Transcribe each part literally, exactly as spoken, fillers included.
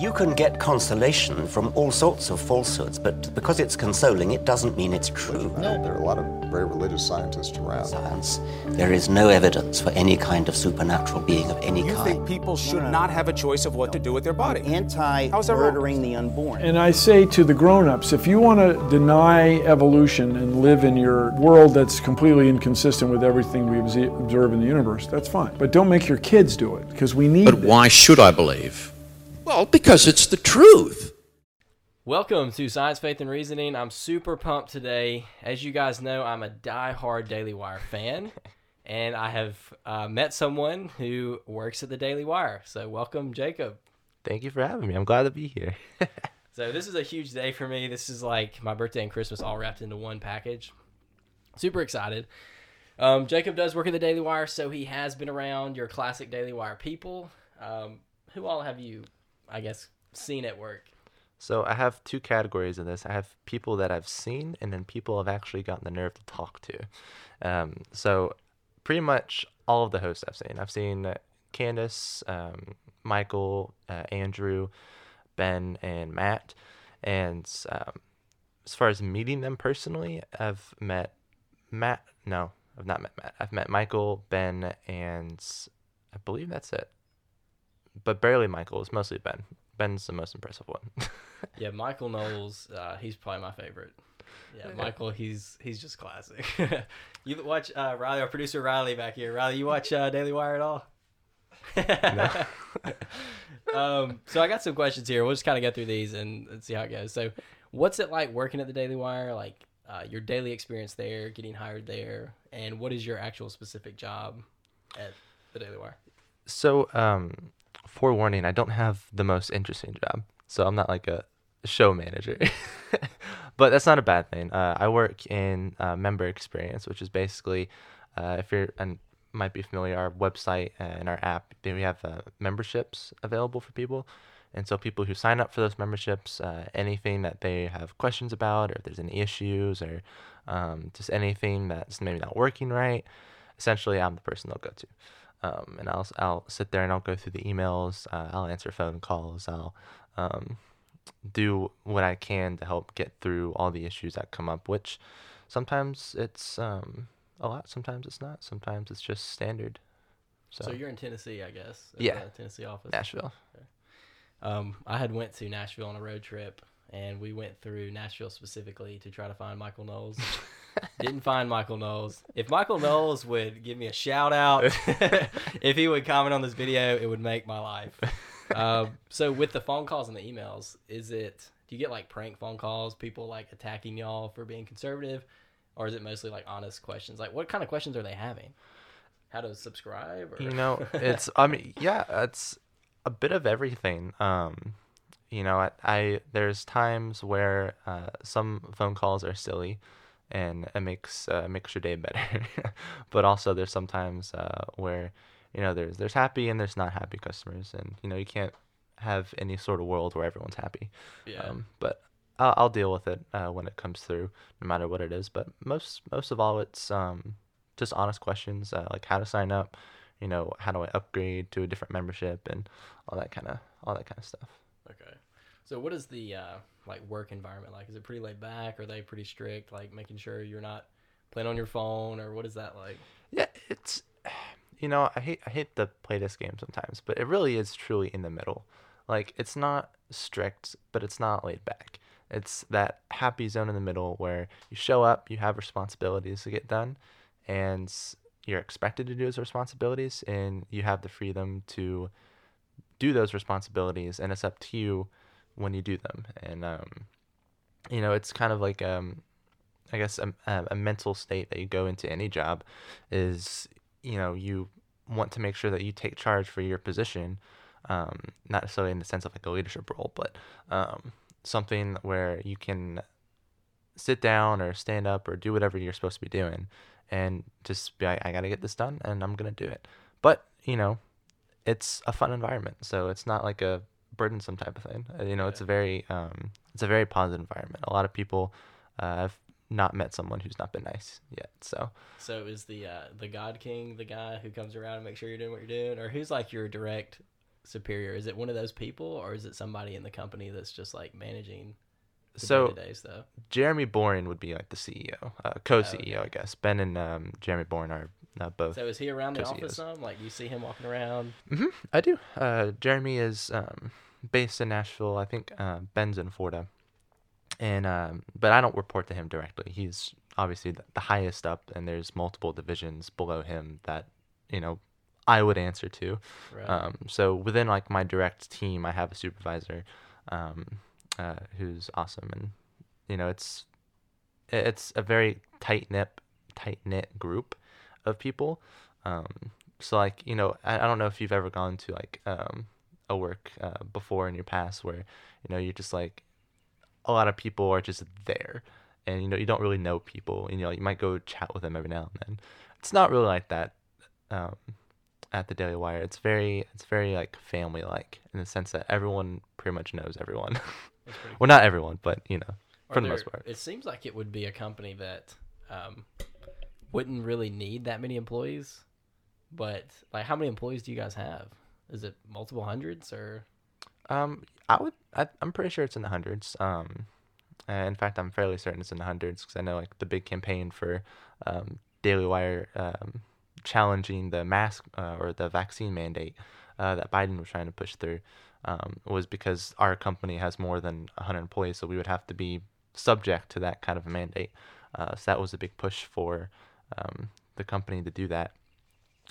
You can get consolation from all sorts of falsehoods, but because it's consoling, it doesn't mean it's true. No. There are a lot of very religious scientists around. Science. There is no evidence for any kind of supernatural being of any you kind. You think people should no. not have a choice of what to do with their body? Anti-murdering the unborn. And I say to the grown-ups, if you want to deny evolution and live in your world that's completely inconsistent with everything we observe in the universe, that's fine. But don't make your kids do it, because we need But them. Why should I believe? Well, because it's the truth. Welcome to Science, Faith, and Reasoning. I'm super pumped today. As you guys know, I'm a die-hard Daily Wire fan, and I have uh, met someone who works at the Daily Wire. So welcome, Jacob. Thank you for having me. I'm glad to be here. So this is a huge day for me. This is like my birthday and Christmas all wrapped into one package. Super excited. Um, Jacob does work at the Daily Wire, so he has been around your classic Daily Wire people. Um, who all have you... I guess, seen at work? So I have two categories in this. I have people that I've seen, and then people I've actually gotten the nerve to talk to. Um, so pretty much all of the hosts I've seen. I've seen Candace, um, Michael, uh, Andrew, Ben, and Matt. And um, as far as meeting them personally, I've met Matt. No, I've not met Matt. I've met Michael, Ben, and I believe that's it. But barely Michael. It's mostly Ben. Ben's the most impressive one. Yeah, Michael Knowles. Uh, he's probably my favorite. Yeah, Michael. He's he's just classic. You watch uh, Riley, our producer Riley back here. Riley, you watch uh, Daily Wire at all? No. um, so I got some questions here. We'll just kind of get through these and, and see how it goes. So, what's it like working at the Daily Wire? Like uh, your daily experience there, getting hired there, and what is your actual specific job at the Daily Wire? So. Um... Forewarning, I don't have the most interesting job, so I'm not like a show manager, but that's not a bad thing. Uh, I work in uh, member experience, which is basically, uh, if you're and might be familiar, our website and our app, we have uh, memberships available for people, and so people who sign up for those memberships, uh, anything that they have questions about, or if there's any issues, or um, just anything that's maybe not working right, essentially, I'm the person they'll go to. Um, and I'll I'll sit there and I'll go through the emails. Uh, I'll answer phone calls. I'll um, do what I can to help get through all the issues that come up. Which sometimes it's um, a lot. Sometimes it's not. Sometimes it's just standard. So, so you're in Tennessee, I guess. Yeah, the Tennessee office, Nashville. Okay. Um, I had went to Nashville on a road trip, and we went through Nashville specifically to try to find Michael Knowles. Didn't find Michael Knowles. If Michael Knowles would give me a shout out, if he would comment on this video, it would make my life. Uh, so with the phone calls and the emails, is it, do you get like prank phone calls, people like attacking y'all for being conservative, or is it mostly like honest questions? Like what kind of questions are they having? How to subscribe? Or... You know, it's, I mean, yeah, it's a bit of everything. Um, you know, I, I there's times where uh, some phone calls are silly, and it makes uh, makes your day better. But also there's sometimes uh, where, you know, there's there's happy and there's not happy customers, and you know you can't have any sort of world where everyone's happy. Yeah. Um, but I'll, I'll deal with it uh, when it comes through, no matter what it is. But most most of all, it's um just honest questions uh, like how to sign up, you know, how do I upgrade to a different membership, and all that kind of all that kind of stuff. Okay. So what is the uh, like work environment like? Is it pretty laid back? Are they pretty strict, like making sure you're not playing on your phone, or what is that like? Yeah, it's, you know, I hate I hate to play this game sometimes, but it really is truly in the middle. Like it's not strict, but it's not laid back. It's that happy zone in the middle where you show up, you have responsibilities to get done, and you're expected to do those responsibilities, and you have the freedom to do those responsibilities, and it's up to you when you do them. And um you know it's kind of like um I guess a, a mental state that you go into any job is, you know, you want to make sure that you take charge for your position, um not necessarily in the sense of like a leadership role, but um something where you can sit down or stand up or do whatever you're supposed to be doing and just be like, I gotta get this done and I'm gonna do it. But you know it's a fun environment, so it's not like a burdensome type of thing. You know, it's a very um it's a very positive environment. A lot of people, uh, I've not met someone who's not been nice yet. So so is the uh the God King the guy who comes around and makes sure you're doing what you're doing, or who's like your direct superior? Is it one of those people, or is it somebody in the company that's just like managing the so day-to-day stuff? Jeremy Boring would be like the C E O, uh, co-C E O, oh, okay. I guess. Ben and um, Jeremy Boring are uh, both. So is he around the office some? Like, do you see him walking around? Mm-hmm, I do. Uh, Jeremy is um, based in Nashville. I think uh, Ben's in Florida. And um, but I don't report to him directly. He's obviously the, the highest up, and there's multiple divisions below him that, you know, I would answer to. Right. Um, so within like my direct team, I have a supervisor, um, uh, who's awesome, and you know, it's it's a very tight knit tight knit group of people. Um, so like, you know, I, I don't know if you've ever gone to like um, a work uh, before in your past where, you know, you're just like, a lot of people are just there, and you know, you don't really know people, and you know, you might go chat with them every now and then. It's not really like that um at the Daily Wire. It's very it's very like family like in the sense that everyone pretty much knows everyone. Cool. Well, not everyone, but you know, for are the there, most part. It seems like it would be a company that um wouldn't really need that many employees. But like, how many employees do you guys have? Is it multiple hundreds or um I would I, I'm pretty sure it's in the hundreds. Um, uh, in fact, I'm fairly certain it's in the hundreds because I know like the big campaign for um, Daily Wire um, challenging the mask uh, or the vaccine mandate uh, that Biden was trying to push through um, was because our company has more than one hundred employees, so we would have to be subject to that kind of a mandate. Uh, so that was a big push for um, the company to do that.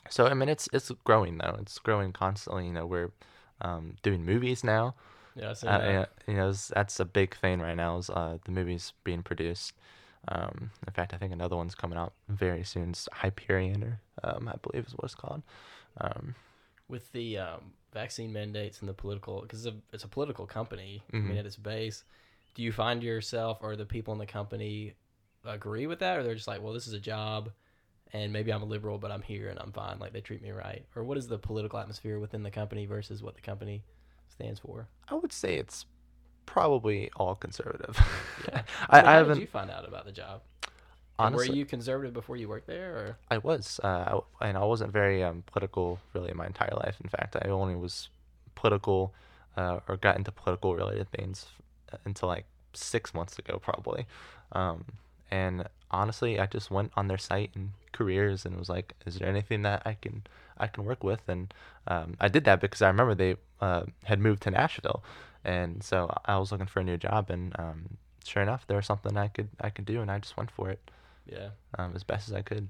So I mean, it's it's growing though. It's growing constantly. You know, we're um, doing movies now. Yeah, so uh, you know, that's a big thing right now is uh, the movies being produced. Um, in fact, I think another one's coming out very soon. It's Hyperion, or, um, I believe is what it's called. Um, With the um, vaccine mandates and the political, because it's, it's a political company, mm-hmm. I mean, at its base, do you find yourself or the people in the company agree with that? Or they're just like, well, this is a job, and maybe I'm a liberal, but I'm here and I'm fine. Like, they treat me right. Or what is the political atmosphere within the company versus what the company stands for? I would say it's probably all conservative. Yeah. I, well, how I haven't, did you find out about the job? Honestly, were you conservative before you worked there? Or? I was, uh, I, and I wasn't very um, political really in my entire life. In fact, I only was political uh, or got into political related things until like six months ago, probably. Um, and honestly, I just went on their site and careers and was like, is there anything that I can I can work with? And um, I did that because I remember they uh, had moved to Nashville, and so I was looking for a new job, and um, sure enough, there was something I could I could do, and I just went for it. Yeah, um, as best as I could.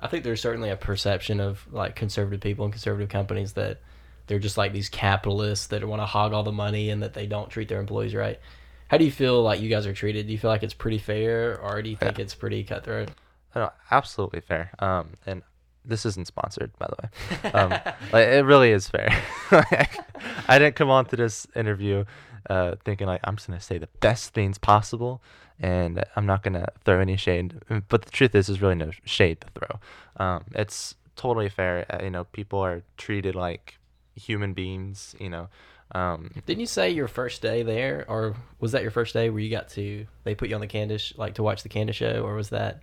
I think there's certainly a perception of like conservative people and conservative companies that they're just like these capitalists that want to hog all the money and that they don't treat their employees right. How do you feel like you guys are treated? Do you feel like it's pretty fair, or do you think yeah. it's pretty cutthroat? No, absolutely fair. Um, and this isn't sponsored, by the way. Um, like, it really is fair. Like, I didn't come on to this interview uh, thinking like I'm just gonna say the best things possible, and I'm not gonna throw any shade. But the truth is, there's really no shade to throw. Um, it's totally fair. Uh, you know, people are treated like human beings. You know. Um, Didn't you say your first day there, or was that your first day where you got to, they put you on the Candace, like to watch the Candace show, or was that?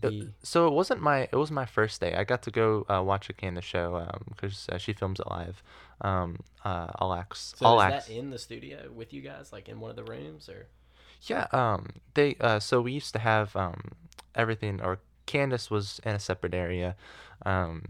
The... So it wasn't my, it was my first day. I got to go uh, watch the Candace show um, because uh, she films it live. Um, uh, I'll ask. So I'll is ask. That in the studio with you guys, like in one of the rooms or? Yeah. Um, they, uh, so we used to have um, everything, or Candace was in a separate area. Um,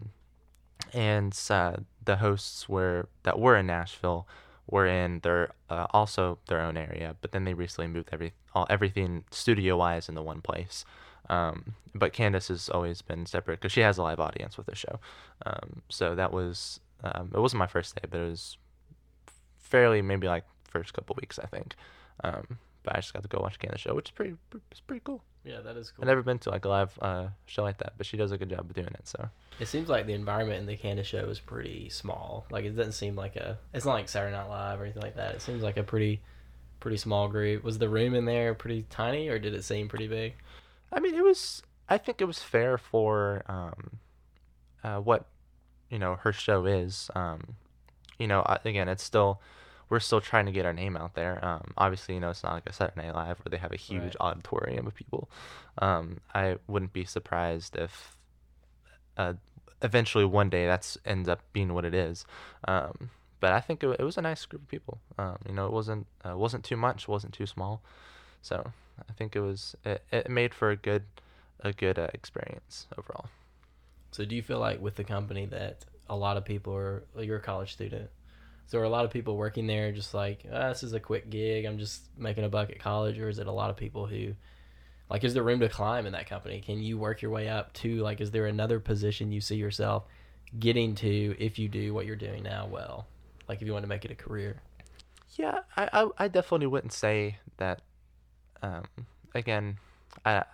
and uh, the hosts were that were in Nashville were in their uh, also their own area, but then they recently moved every all everything studio wise into one place. Um, but Candace has always been separate because she has a live audience with the show. Um, so that was um, it wasn't my first day, but it was fairly maybe like first couple weeks I think. Um, but I just got to go watch Candace show, which is pretty it's pretty cool. Yeah, that is cool. I've never been to like a live uh, show like that, but she does a good job of doing it. So it seems like the environment in the Candace show is pretty small. Like it doesn't seem like a. It's not like Saturday Night Live or anything like that. It seems like a pretty, pretty small group. Was the room in there pretty tiny, or did it seem pretty big? I mean, it was. I think it was fair for, um, uh, what, you know, her show is. Um, you know, again, it's still. We're still trying to get our name out there. Um, obviously, you know, it's not like a Saturday Night Live where they have a huge right. auditorium of people. Um, I wouldn't be surprised if uh, eventually one day that's ends up being what it is. Um, but I think it, it was a nice group of people. Um, you know, it wasn't uh, wasn't too much, wasn't too small. So I think it was it, it made for a good a good uh, experience overall. So do you feel like with the company that a lot of people are, you're a college student, so are a lot of people working there just like, oh, this is a quick gig, I'm just making a buck at college, or is it a lot of people who, like, is there room to climb in that company? Can you work your way up to, like, is there another position you see yourself getting to if you do what you're doing now well, like if you want to make it a career? Yeah, I, I, I definitely wouldn't say that. Um, again, I,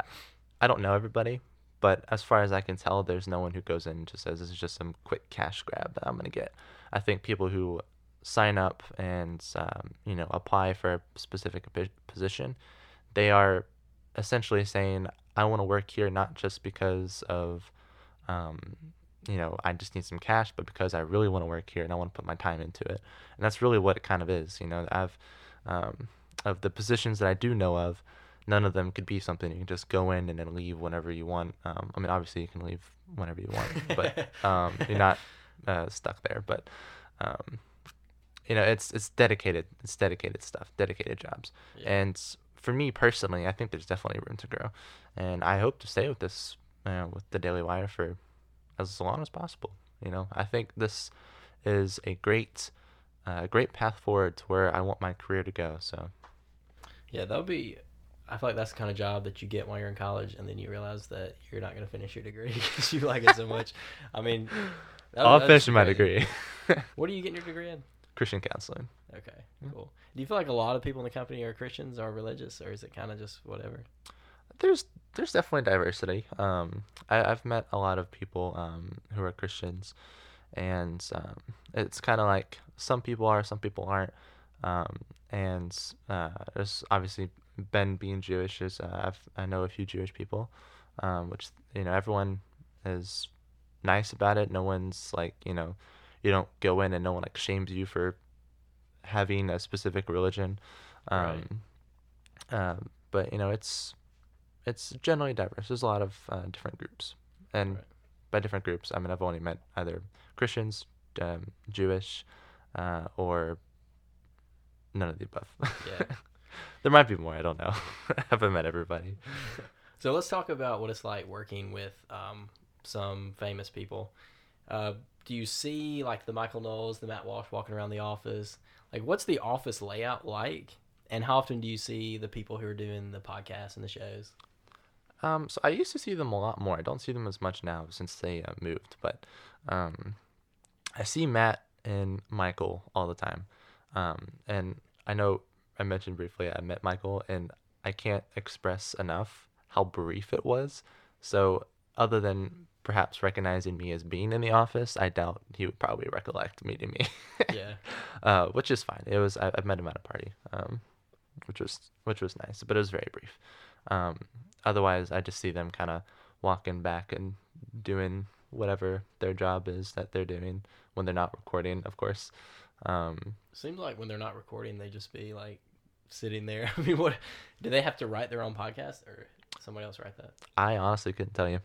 I don't know everybody. But as far as I can tell, there's no one who goes in and just says, this is just some quick cash grab that I'm going to get. I think people who sign up and, um, you know, apply for a specific position, they are essentially saying, I want to work here not just because of, um, you know, I just need some cash, but because I really want to work here and I want to put my time into it. And that's really what it kind of is. You know, I've um, of the positions that I do know of, none of them could be something you can just go in and then leave whenever you want. Um, I mean, obviously you can leave whenever you want, but um, you're not uh, stuck there. But um, you know, it's it's dedicated, it's dedicated stuff, dedicated jobs. Yeah. And for me personally, I think there's definitely room to grow, and I hope to stay with this, you know, with the Daily Wire for as long as possible. You know, I think this is a great, uh, great path forward to where I want my career to go. So, yeah, that'll be. I feel like that's the kind of job that you get while you're in college, and then you realize that you're not going to finish your degree because you like it so much. I mean, that, I'll finish my degree. What are you getting your degree in? Christian counseling. Okay, yeah. Cool. Do you feel like a lot of people in the company are Christians or religious, or is it kind of just whatever? There's there's definitely diversity. Um, I, I've met a lot of people um, who are Christians, and um, it's kind of like some people are, some people aren't. Um, and uh, there's obviously... Ben being Jewish is uh, I've, I know a few Jewish people, um, which, you know, everyone is nice about it. No one's like, you know, you don't go in and no one like shames you for having a specific religion. Um, right. um, but you know, it's, it's generally diverse. There's a lot of uh, different groups, and right. By different groups, I mean, I've only met either Christians, um, Jewish, uh, or none of the above. Yeah. There might be more. I don't know. I haven't met everybody. So let's talk about what it's like working with um, some famous people. Uh, do you see like the Michael Knowles, the Matt Walsh walking around the office? Like, what's the office layout like? And how often do you see the people who are doing the podcasts and the shows? Um, so I used to see them a lot more. I don't see them as much now since they uh, moved. But um, I see Matt and Michael all the time. Um, and I know... I mentioned briefly I met Michael, and I can't express enough how brief it was. So other than perhaps recognizing me as being in the office, I doubt he would probably recollect meeting me. Yeah. Uh, which is fine. It was I, I met him at a party, um, which was which was nice, but it was very brief. Um, otherwise, I just see them kind of walking back and doing whatever their job is that they're doing when they're not recording, of course. Um, Seems like when they're not recording, they just be like. Sitting there. I mean, what do they have to write their own podcast, or somebody else write that? I honestly couldn't tell you.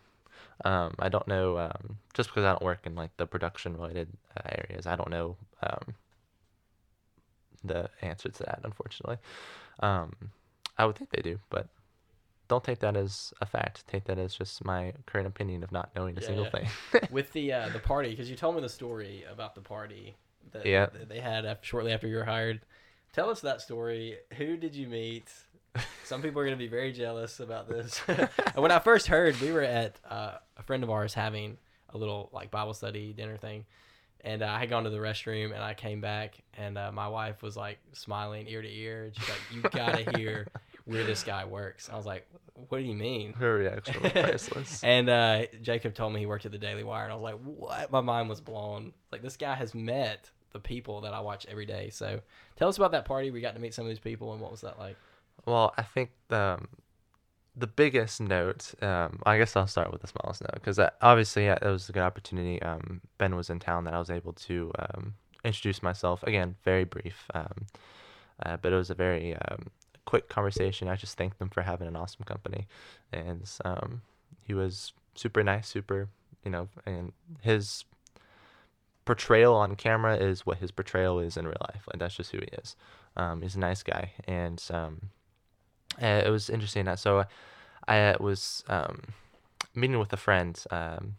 Um, I don't know. Um, just because I don't work in like the production related uh, areas, I don't know um, the answer to that. Unfortunately, um, I would think they do, but don't take that as a fact. Take that as just my current opinion of not knowing a yeah, single yeah. thing. With the uh, the party, because you told me the story about the party that yeah. they had after, shortly after you were hired. Tell us that story. Who did you meet? Some people are going to be very jealous about this. When I first heard, we were at uh, a friend of ours having a little like Bible study dinner thing. And uh, I had gone to the restroom, and I came back, and uh, my wife was like smiling ear to ear. She's like, you got to hear where this guy works. I was like, what do you mean? Her reaction was priceless. And uh, Jacob told me he worked at the Daily Wire, and I was like, what? My mind was blown. Like, this guy has met the people that I watch every day. So tell us about that party. We got to meet some of these people, and what was that like? Well, I think the, the biggest note, um, I guess I'll start with the smallest note, because obviously yeah, it was a good opportunity. Um, Ben was in town that I was able to um, introduce myself. Again, very brief, um, uh, but it was a very um, quick conversation. I just thanked them for having an awesome company. And um, he was super nice, super, you know, and his portrayal on camera is what his portrayal is in real life. Like, that's just who he is. Um, he's a nice guy. And um, it was interesting that, so I was um, meeting with a friend um,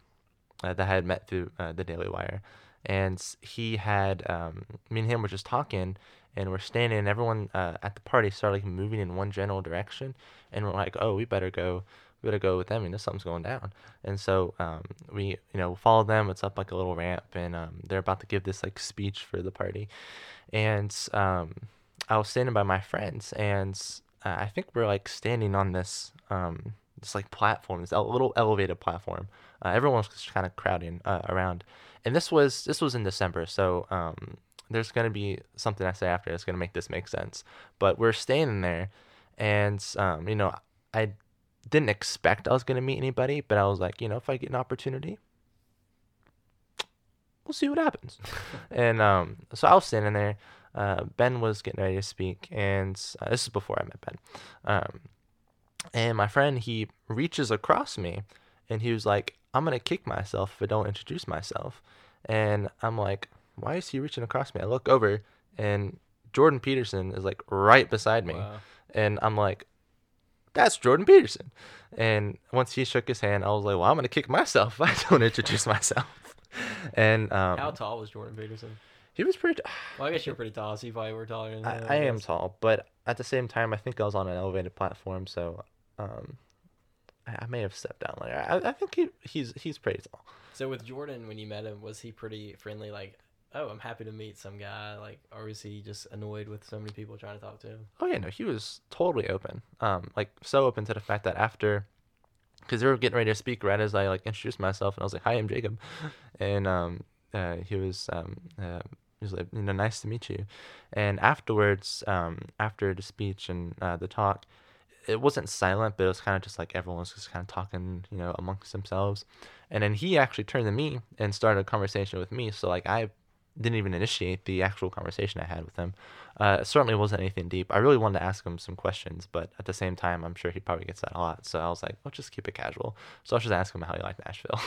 that I had met through uh, the Daily Wire. And he had, um, me and him were just talking, and we're standing, and everyone uh, at the party started like moving in one general direction. And we're like, oh, we better go, we better go with them. You know, something's going down. And so um, we, you know, follow them. It's up like a little ramp, and um, they're about to give this like speech for the party. And um, I was standing by my friends, and uh, I think we're like standing on this, um, this like platform, this ele- little elevated platform. Uh, everyone was just kind of crowding uh, around. And this was this was in December, so um, there's going to be something I say after that's going to make this make sense. But we're staying there, and, um, you know, I didn't expect I was going to meet anybody, but I was like, you know, if I get an opportunity, we'll see what happens. And um, so I was standing there. Uh, Ben was getting ready to speak, and uh, this is before I met Ben. Um, and my friend, he reaches across me, and he was like, I'm going to kick myself if I don't introduce myself. And I'm like, why is he reaching across me? I look over, and Jordan Peterson is like right beside me. Wow. And I'm like, that's Jordan Peterson. And once he shook his hand, I was like, well, I'm going to kick myself if I don't introduce myself. And um, how tall was Jordan Peterson? He was pretty tall. Well, I guess you're pretty tall, so you probably were taller than that. I, I am tall, but at the same time, I think I was on an elevated platform, so... Um, I may have stepped down later. I, I think he he's he's pretty tall. So with Jordan, when you met him, was he pretty friendly? Like, oh, I'm happy to meet some guy. Like, or was he just annoyed with so many people trying to talk to him? Oh yeah, no, he was totally open. Um, like so open to the fact that after, because they were getting ready to speak right as I like introduced myself, and I was like, "Hi, I'm Jacob," and um, uh, he was um, uh, he was like, "You know, nice to meet you," and afterwards, um, after the speech and uh, the talk. It wasn't silent, but it was kind of just like everyone was just kind of talking, you know, amongst themselves. And then he actually turned to me and started a conversation with me. So, like, I didn't even initiate the actual conversation I had with him. Uh, it certainly wasn't anything deep. I really wanted to ask him some questions, but at the same time, I'm sure he probably gets that a lot. So I was like, let's just keep it casual. So I was just asking him how he liked Nashville.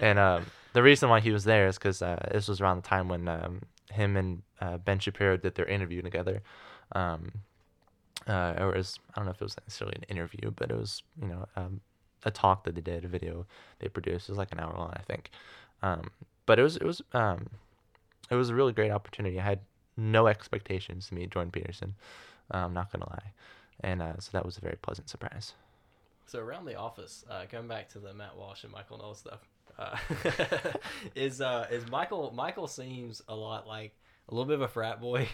And um, the reason why he was there is because uh, this was around the time when um, him and uh, Ben Shapiro did their interview together. Um Uh, or as I don't know if it was necessarily an interview, but it was, you know, um, a talk that they did, a video they produced. It was like an hour long, I think. Um, but it was it was um, it was a really great opportunity. I had no expectations to meet Jordan Peterson. I'm not gonna lie, and uh, so that was a very pleasant surprise. So around the office, uh, going back to the Matt Walsh and Michael Knowles stuff, uh, is uh, is Michael Michael seems a lot like. A little bit of a frat boy.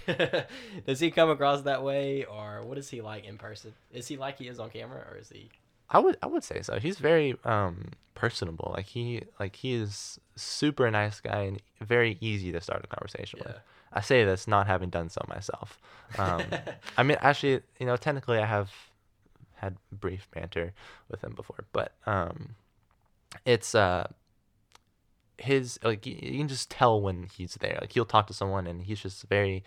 Does he come across that way, or what is he like in person? Is he like he is on camera, or is he? I would I would say so. He's very um, personable. Like he like he is super nice guy and very easy to start a conversation yeah. with. I say this not having done so myself. Um, I mean, actually, you know, technically, I have had brief banter with him before, but um, it's uh. His, like, you can just tell when he's there. Like, he'll talk to someone, and he's just very,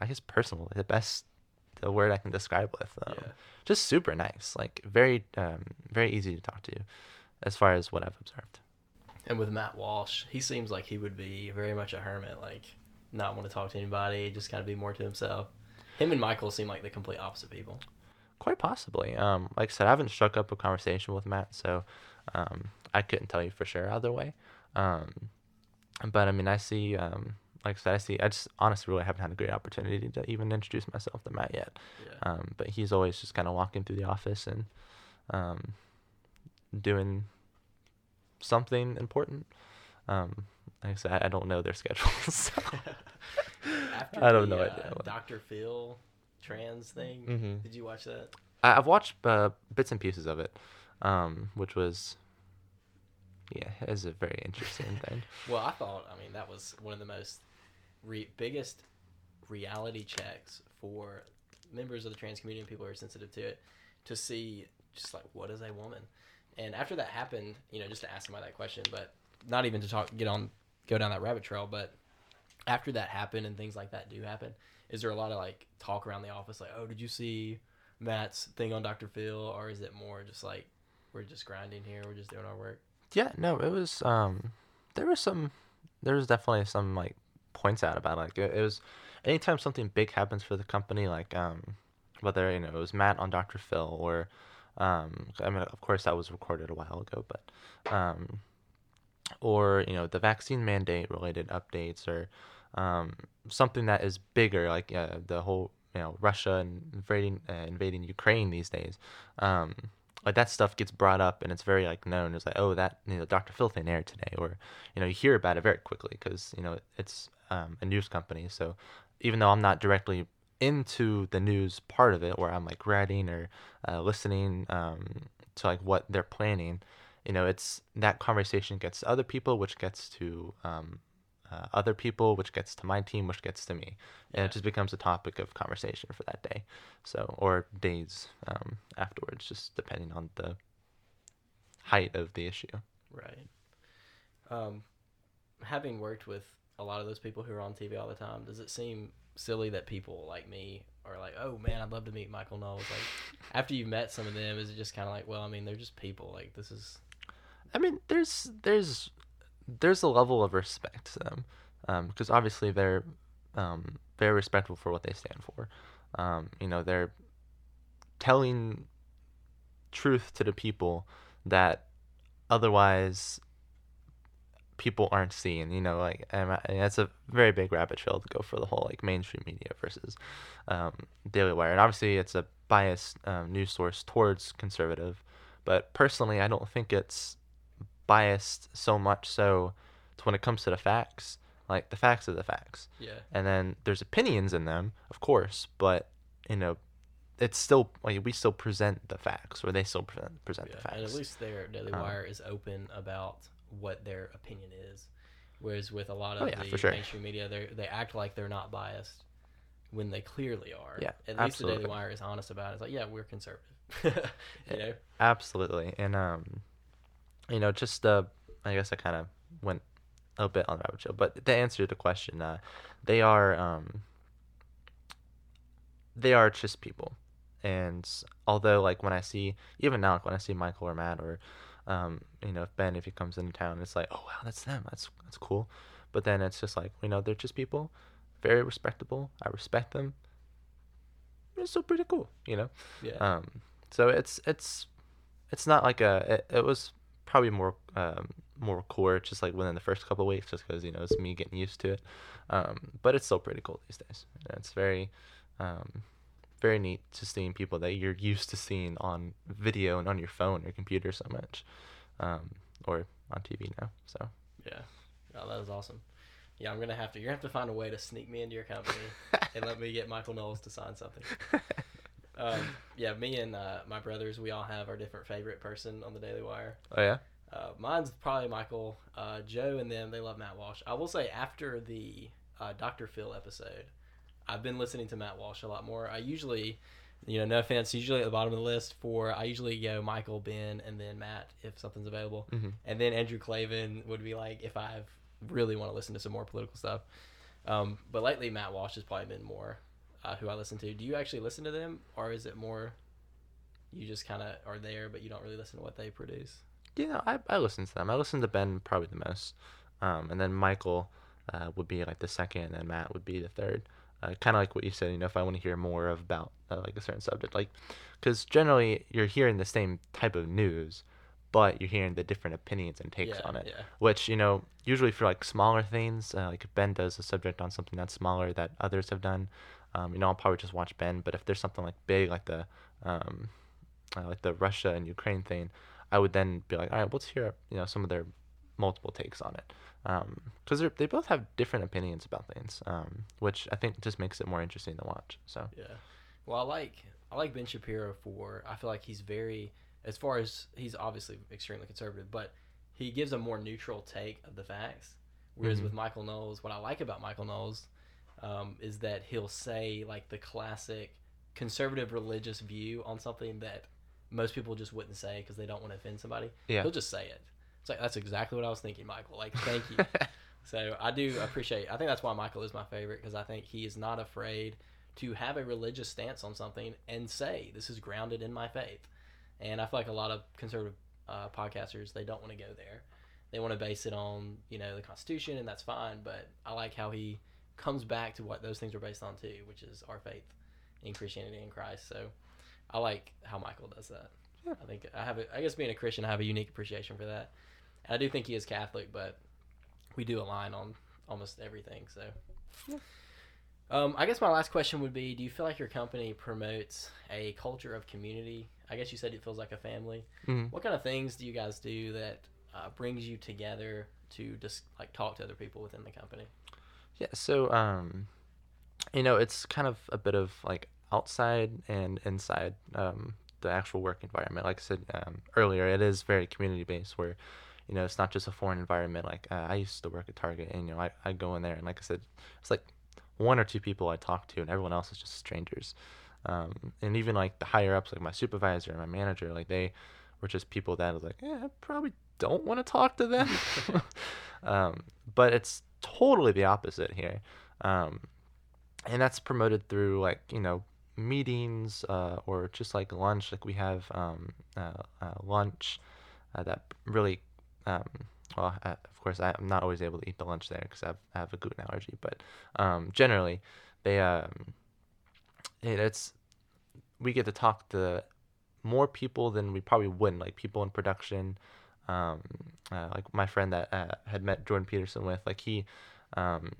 I guess, personal. The best, the word I can describe with. Um, yeah. Just super nice. Like, very, um, very easy to talk to, as far as what I've observed. And with Matt Walsh, he seems like he would be very much a hermit. Like, not want to talk to anybody, just kind of be more to himself. Him and Michael seem like the complete opposite people. Quite possibly. Um, like I said, I haven't struck up a conversation with Matt, so... Um, I couldn't tell you for sure either way. Um, but I mean, I see, um, like I said, I see, I just honestly really haven't had a great opportunity to even introduce myself to Matt yet. Yeah. Um, but he's always just kind of walking through the office and, um, doing something important. Um, like I said, I don't know their schedules. So After I don't the, know. Uh, Doctor Phil trans thing. Mm-hmm. Did you watch that? I, I've watched, uh, bits and pieces of it. Um, which was, yeah, it was a very interesting thing. Well, I thought, I mean, that was one of the most re- biggest reality checks for members of the trans community and people who are sensitive to it, to see just like, what is a woman? And after that happened, you know, just to ask somebody that question, but not even to talk, get on, go down that rabbit trail, but after that happened and things like that do happen, is there a lot of like talk around the office? Like, oh, did you see Matt's thing on Doctor Phil? Or is it more just like, we're just grinding here, we're just doing our work? Yeah, no, it was um there was some there's definitely some like points out about it. Like it, it was anytime something big happens for the company, like um whether you know it was Matt on Doctor Phil or um I mean of course that was recorded a while ago, but um or you know the vaccine mandate related updates or um something that is bigger like uh, the whole you know Russia invading uh, invading Ukraine these days. Um, like that stuff gets brought up and it's very like known. It's like, oh, that you know Doctor Phil thing aired today, or you know you hear about it very quickly because you know it's um, a news company. So even though I'm not directly into the news part of it, where I'm like writing or uh, listening um, to like what they're planning, you know it's that conversation gets to other people, which gets to um, uh, other people, which gets to my team, which gets to me, and yeah. It just becomes a topic of conversation for that day, so or days um, afterwards, just depending on the height of the issue. Right. Um, having worked with a lot of those people who are on T V all the time, does it seem silly that people like me are like, oh man, I'd love to meet Michael Knowles? Like, after you've met some of them, is it just kind of like, well, I mean, they're just people. Like, this is. I mean, there's there's there's a level of respect to them, um, because obviously they're um, very respectful for what they stand for. Um, you know, they're telling truth to the people that otherwise people aren't seeing, you know, like, and I, and that's a very big rabbit trail to go for the whole, like, mainstream media versus um, Daily Wire. And obviously it's a biased um, news source towards conservative, but personally I don't think it's biased so much so to when it comes to the facts. Like, the facts are the facts. Yeah. And then there's opinions in them, of course, but, you know, it's still, like, we still present the facts, or they still present, present yeah, the facts. And at least their Daily Wire um, is open about what their opinion is, whereas with a lot of oh, yeah, the sure. mainstream media, they they act like they're not biased when they clearly are. Yeah, at least absolutely. The Daily Wire is honest about it. It's like, yeah, we're conservative. you yeah, know, absolutely, and um, you know, just uh, I guess I kind of went a bit on the rabbit trail, but to answer the question, uh, they are um, they are just people, and although like when I see even now, like when I see Michael or Matt or Um, you know, if Ben, if he comes into town, it's like, oh, wow, that's them. That's that's cool. But then it's just like, you know, they're just people, very respectable. I respect them. It's so pretty cool, you know? Yeah. Um, so it's, it's, it's not like a, it, it was probably more, um, more core, just like within the first couple of weeks, just because, you know, it's me getting used to it. Um, but it's still pretty cool these days. You know, it's very, um, very neat to seeing people that you're used to seeing on video and on your phone or computer so much, um, or on T V now. So yeah, oh, that was awesome. Yeah, I'm gonna have to. You're gonna have to find a way to sneak me into your company and let me get Michael Knowles to sign something. um, yeah, me and uh, my brothers, we all have our different favorite person on the Daily Wire. Oh yeah. Uh, mine's probably Michael. Uh, Joe and them, they love Matt Walsh. I will say after the uh, Doctor Phil episode, I've been listening to Matt Walsh a lot more. I usually, you know, no offense, usually at the bottom of the list for, I usually go Michael, Ben, and then Matt, if something's available. Mm-hmm. And then Andrew Klavan would be like, if I really want to listen to some more political stuff. Um, but lately, Matt Walsh has probably been more uh, who I listen to. Do you actually listen to them, or is it more you just kind of are there, but you don't really listen to what they produce? You know, I, I listen to them. I listen to Ben probably the most. Um, and then Michael uh, would be like the second, and Matt would be the third. Uh, kind of like what you said, you know, if I want to hear more of about uh, like a certain subject, like, because generally you're hearing the same type of news, but you're hearing the different opinions and takes yeah, on it, yeah. which, you know, usually for like smaller things, uh, like if Ben does a subject on something that's smaller that others have done, um, you know, I'll probably just watch Ben. But if there's something like big, like the, um, uh, like the Russia and Ukraine thing, I would then be like, all right, let's hear, you know, some of their multiple takes on it. Um, because they both have different opinions about things, um, which I think just makes it more interesting to watch. So yeah, well, I like I like Ben Shapiro for I feel like he's very as far as he's obviously extremely conservative, but he gives a more neutral take of the facts. Whereas mm-hmm. with Michael Knowles, what I like about Michael Knowles um, is that he'll say like the classic conservative religious view on something that most people just wouldn't say because they don't want to offend somebody. Yeah, he'll just say it. It's like, that's exactly what I was thinking, Michael. Like, thank you. So I do appreciate, I think that's why Michael is my favorite, because I think he is not afraid to have a religious stance on something and say, this is grounded in my faith. And I feel like a lot of conservative uh, podcasters, they don't want to go there. They want to base it on, you know, the Constitution, and that's fine. But I like how he comes back to what those things are based on too, which is our faith in Christianity and Christ. So I like how Michael does that. Yeah. I think I have, a, I guess being a Christian, I have a unique appreciation for that. And I do think he is Catholic, but we do align on almost everything. So yeah. um, I guess my last question would be, do you feel like your company promotes a culture of community? I guess you said it feels like a family. Mm-hmm. What kind of things do you guys do that uh, brings you together to just like talk to other people within the company? Yeah. So, um, you know, it's kind of a bit of like outside and inside, um, the actual work environment. Like I said, um, earlier, it is very community based where, you know, it's not just a foreign environment. Like uh, I used to work at Target, and, you know, I, I go in there and, like I said, it's like one or two people I talk to, and everyone else is just strangers. Um, and even like the higher ups, like my supervisor and my manager, like they were just people that I was like, eh, I probably don't want to talk to them. um, but it's totally the opposite here. Um, and that's promoted through like, you know, meetings, uh, or just like lunch. Like we have, um, uh, uh lunch, uh, that really, um, well, I, of course I'm not always able to eat the lunch there cause I have, I have a gluten allergy, but, um, generally they, um, it, it's, we get to talk to more people than we probably wouldn't, like people in production. Um, uh, like my friend that uh, had met Jordan Peterson with, like he, um,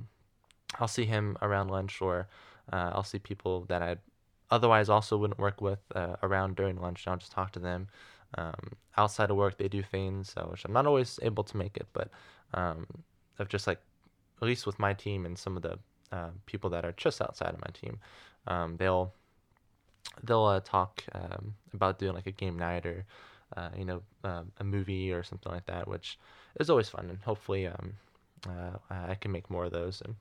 I'll see him around lunch, or uh, I'll see people that I otherwise also wouldn't work with uh, around during lunch, and I'll just talk to them. Um, outside of work, they do things, uh, which I'm not always able to make it, but um, I've just like, at least with my team and some of the uh, people that are just outside of my team, um, they'll they'll uh, talk um, about doing like a game night or Uh, you know, uh, a movie or something like that, which is always fun, and hopefully um, uh, I can make more of those and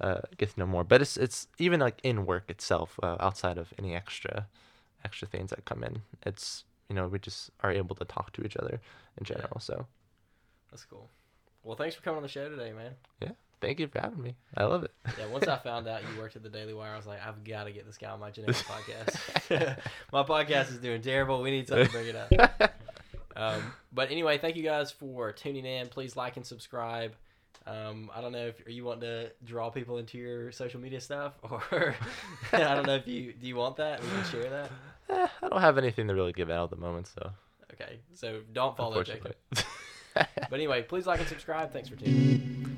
uh, get to know more. But it's it's even like in work itself, uh, outside of any extra extra things that come in. It's, you know, we just are able to talk to each other in general. Yeah. So that's cool. Well, thanks for coming on the show today, man. Yeah, thank you for having me. I love it. Yeah, once I found out you worked at the Daily Wire, I was like, I've got to get this guy on my generic podcast. My podcast is doing terrible. We need something to bring it up. Um, but anyway, thank you guys for tuning in. Please like and subscribe. Um, I don't know if you want to draw people into your social media stuff, or I don't know if you do you want that. We can share that. Eh, I don't have anything to really give out at the moment, so okay. So don't follow Jacob. But anyway, please like and subscribe. Thanks for tuning in.